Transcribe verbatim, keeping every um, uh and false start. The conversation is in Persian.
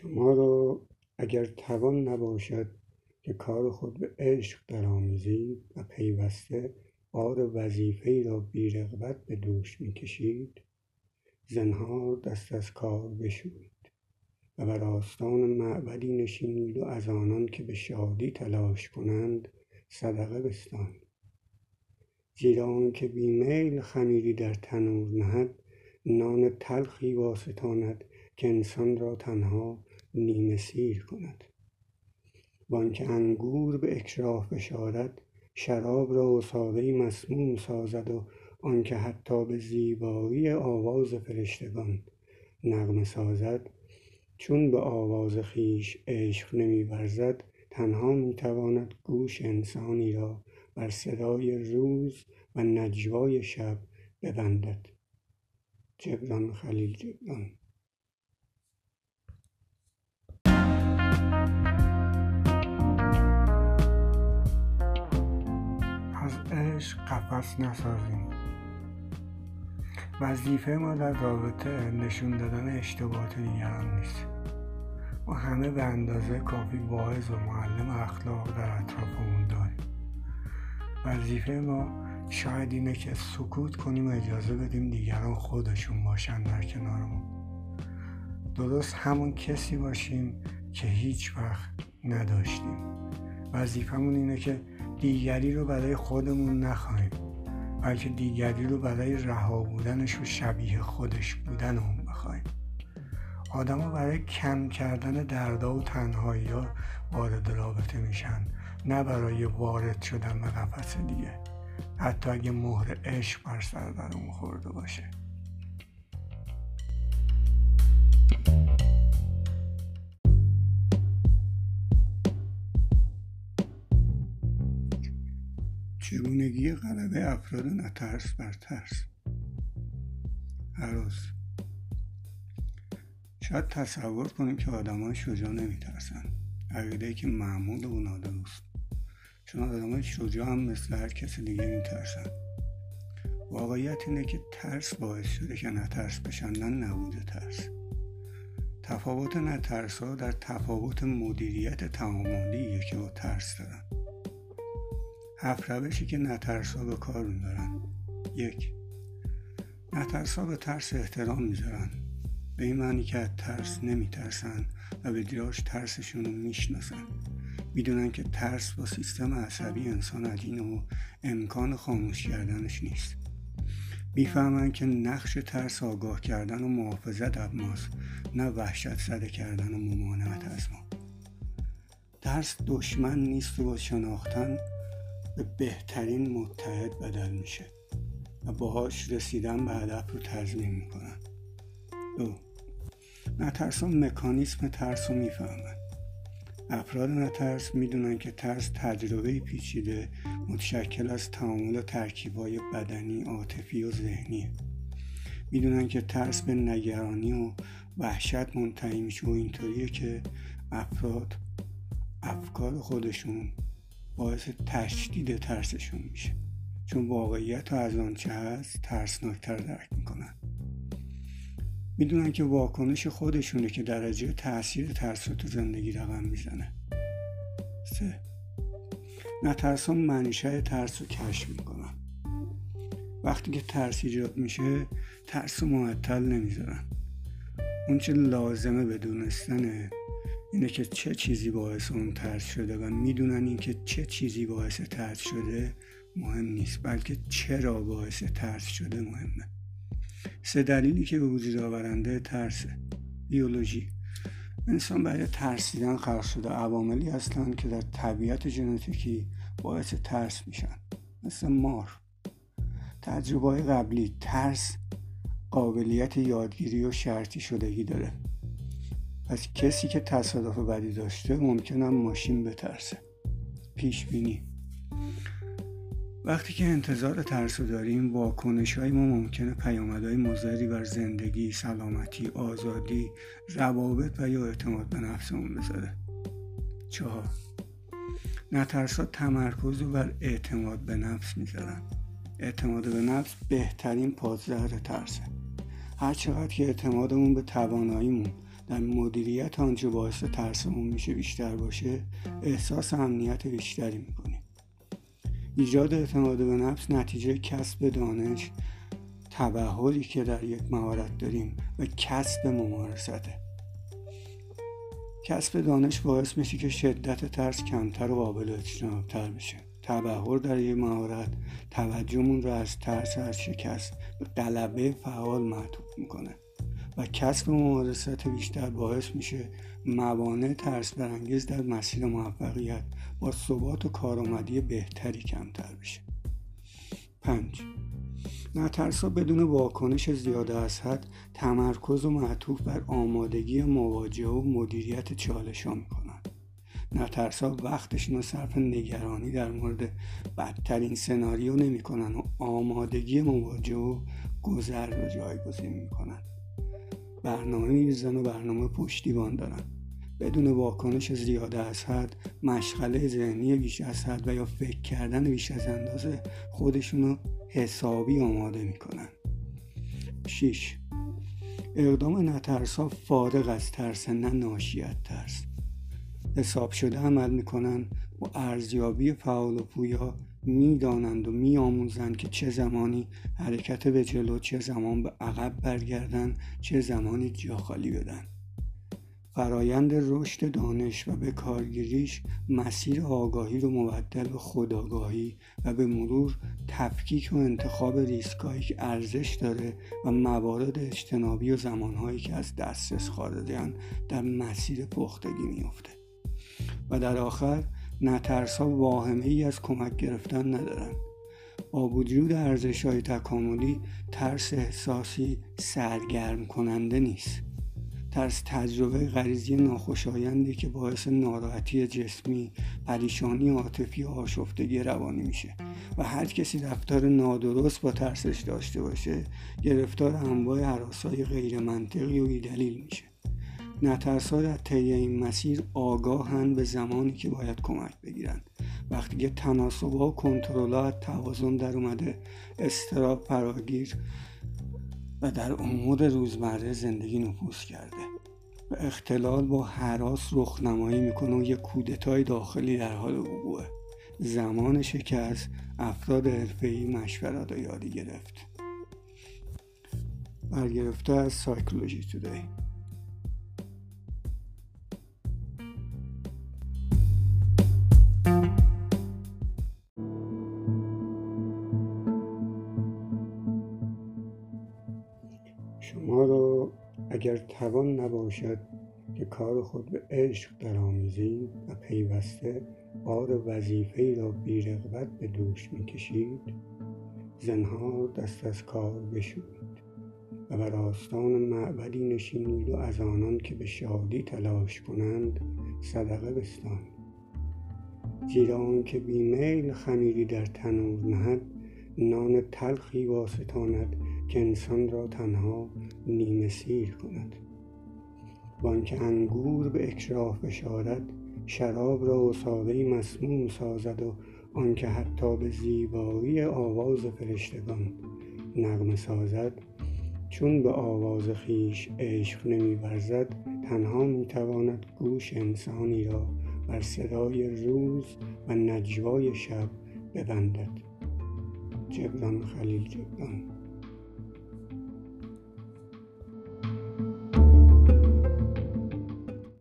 شما را اگر توان نباشد که کار خود به عشق درآمیزید و پیوسته بار وظیفه‌ای را بی رغبت به دوش می‌کشید، زنهار دست از کار بشویید و بر آستان معبدی نشینید و از آنان که به شادی تلاش کنند صدقه بستانید. زیرا آن که بی میل خمیری در تنور نهد، نان تلخی واسطاند که انسان را تنها نیمه سیر کند. وان که انگور به اکراف بشارد، شراب را وساده‌ای مسموم سازد. و آن که حتی به زیبایی آواز فرشتگان نغمه سازد، چون به آواز خیش عشق نمی ورزد، تنها می تواند گوش انسانی را بر صدای روز و نجوای شب ببندد. جبران خلیل جبران. از عشق قفس نسازیم. وظیفه ما در رابطه نشون دادن اشتباهات دیگران نیست. ما همه به اندازه کافی واعظ و معلم اخلاق در اطرافمون داریم. وظیفه ما شاید اینه که سکوت کنیم و اجازه بدیم دیگران خودشون باشن در کنارمون. درست همون کسی باشیم که هیچ وقت نداشتیم. وظیفمون اینه که دیگری رو برای خودمون نخواهیم، بلکه دیگری رو برای رها بودنش و شبیه خودش بودن اون بخوایم. آدم ها برای کم کردن دردا و تنهایی ها وارد رابطه میشن، نه برای وارد شدن به قفس دیگه، حتی اگه مهر عشق بر سر درمون خورده باشه. چگونگی غلبه افراد نترس بر ترس. هر روز شاید تصور کنیم که آدم های شجاع نمی ترسن، عقیده‌ای که معمول و نادرست، چون آدم های شجاع هم مثل هر کسی دیگه می ترسن. واقعیت اینه که ترس باعث شده که نترس بشن، نه نبود ترس. تفاوت نترس ها در تفاوت مدیریت تعاملیه که با ترس دارن. هفت روشی که نترسا به کار میبرن. یک، نترسا به ترس احترام میذارن، به این معنی که از ترس نمیترسن و به جاش ترسشون رو میشناسن. میدونن که ترس با سیستم عصبی انسان عجینه و امکان خاموش کردنش نیست. میفهمن که نقش ترس آگاه کردن و محافظت از ماست، نه وحشت زده کردن و ممانعت از ما. ترس دشمن نیست و با شناختن به بهترین متحد بدل میشه و باهاش رسیدن به هدف رو تضمین میکنن. دو، نترسا مکانیسم ترس رو میفهمن. افراد نترس میدونن که ترس تجربه پیچیده متشکل از تعامل و ترکیبای بدنی، عاطفی و ذهنیه. میدونن که ترس به نگرانی و وحشت منتهی میشه و اینطوریه که افراد افکار خودشون باعث تشدید ترسشون میشه، چون واقعیت رو از آنچه هست ترسناکتر درک میکنن. میدونن که واکنش خودشونه که درجه تاثیر ترس رو تو زندگی رقم میزنه. سه، نترسا منشأ ترس رو کشف میکنن. وقتی که ترس ایجاد میشه، ترس رو معطل نمیذارن. اون چه لازمه بدونستنه اینه که چه چیزی باعث اون ترس شده و میدونن این که چه چیزی باعث ترس شده مهم نیست، بلکه چرا باعث ترس شده مهمه. سه، دلیلی که به وجود آورنده ترسه. بیولوژی: انسان برای ترسیدن خلق شده. عواملی هستن که در طبیعت ژنتیکی باعث ترس میشن، مثل مار. تجربه‌های قبلی: ترس قابلیت یادگیری و شرطی شدگی داره. پس کسی که تصادف بدی داشته ممکنه ماشین بترسه. پیش بینی: وقتی که انتظار ترس رو داریم، واکنش‌های ما ممکنه پیامدهای مضری بر زندگی، سلامتی، آزادی، روابط و یا اعتماد به نفسمون بذاره. چهار، نترسا تمرکز رو بر اعتماد به نفس میذارن. اعتماد به نفس بهترین پادزهر ترسه. هر چقدر که اعتمادمون به تواناییمون در مدیریت آن چه باعث ترسمون میشه بیشتر باشه، احساس امنیت بیشتری میکنیم. ایجاد اعتماد به نفس نتیجه کسب دانش، تبهری که در یک مهارت داریم و کسب ممارسته. کسب دانش باعث میشه که شدت ترس کمتر و قابل اجتناب‌تر بشه. تبهر در یک مهارت توجهمون رو از ترس از شکست به غلبه فعال معطوف میکنه و کسب ممارست بیشتر باعث میشه موانع ترس برانگیز در مسیر موفقیت با ثبات و کارآمدی بهتری کمتر بشه. پنج، نترسا بدون واکنش زیاده از حد تمرکز و معطوف بر آمادگی مواجهه و مدیریت چالش‌ها می‌کنند. نترسا وقتشون رو صرف نگرانی در مورد بدترین سناریو نمی‌کنن و آمادگی مواجهه و گذر رو جایگزین می‌کنن. برنامه می‌ریزن و برنامه پشتیبان دارن. بدون واکنش زیاده از حد، مشغله ذهنی بیش از حد و یا فکر کردن بیش از اندازه خودشونو حسابی آماده میکنن. شش، اقدام نترسا فارغ از ترس، نه ناشی از ترس، حساب شده عمل میکنن. با ارزیابی فعال و پویا میدانند و میآموزند که چه زمانی حرکت به جلو، چه زمان به عقب برگردن، چه زمانی جا خالی بدن. فرایند رشد دانش و به کارگیریش مسیر آگاهی رو مبدل به خودآگاهی و به مرور تفکیک و انتخاب ریسکایی که ارزش داره و موارد اجتنابی و زمانهایی که از دسترس خارجن در مسیر پختگی میفته. و در آخر نترسا واهمه ای از کمک گرفتن ندارن. با وجود ارزش‌های تکاملی، ترس احساسی سرگرم کننده نیست. ترس تجربه غریزی ناخوشایندی که باعث ناراحتی جسمی، پریشانی عاطفی و آشفتگی روانی میشه و هر کسی رفتار نادرست با ترسش داشته باشه، گرفتار انواع هراس‌های غیر منطقی و بی‌دلیل میشه. نترسا در طی این مسیر آگاهند به زمانی که باید کمک بگیرن. وقتی که تناسب‌ها و کنترل‌ها توازن در اومده، اضطراب فراگیر و در امور روزمره زندگی نفوذ کرده و اختلال با هراس رخنمایی میکنه و یک کودتای داخلی در حال وقوعه. زمان شکست، افراد حرفه‌ای مشورت و یاری گرفت. برگرفته از سایکولوژی تودی. شما را اگر توان نباشد که کار خود به عشق درآمیزید و پیوسته بار وظیفه‌ای را بی رغبت به دوش می‌کشید، زنهار دست از کار بشویید و بر آستان معبدی نشینید و از آنان که به شادی تلاش کنند صدقه بستانید، زیرا آنکه بی میل خمیری در تنور نهد نان تلخی واسطاند که انسان را تنها نیمه سیر کند. وانکه انگور به اکراف بشارد شراب را وساقی مسموم سازد و آنکه حتی به زیبایی آواز فرشتگان نغمه سازد چون به آواز خیش عشق نمی‌ورزد، تنها میتواند گوش انسانی را بر صدای روز و نجوای شب ببندد. جبران خلیل جبران.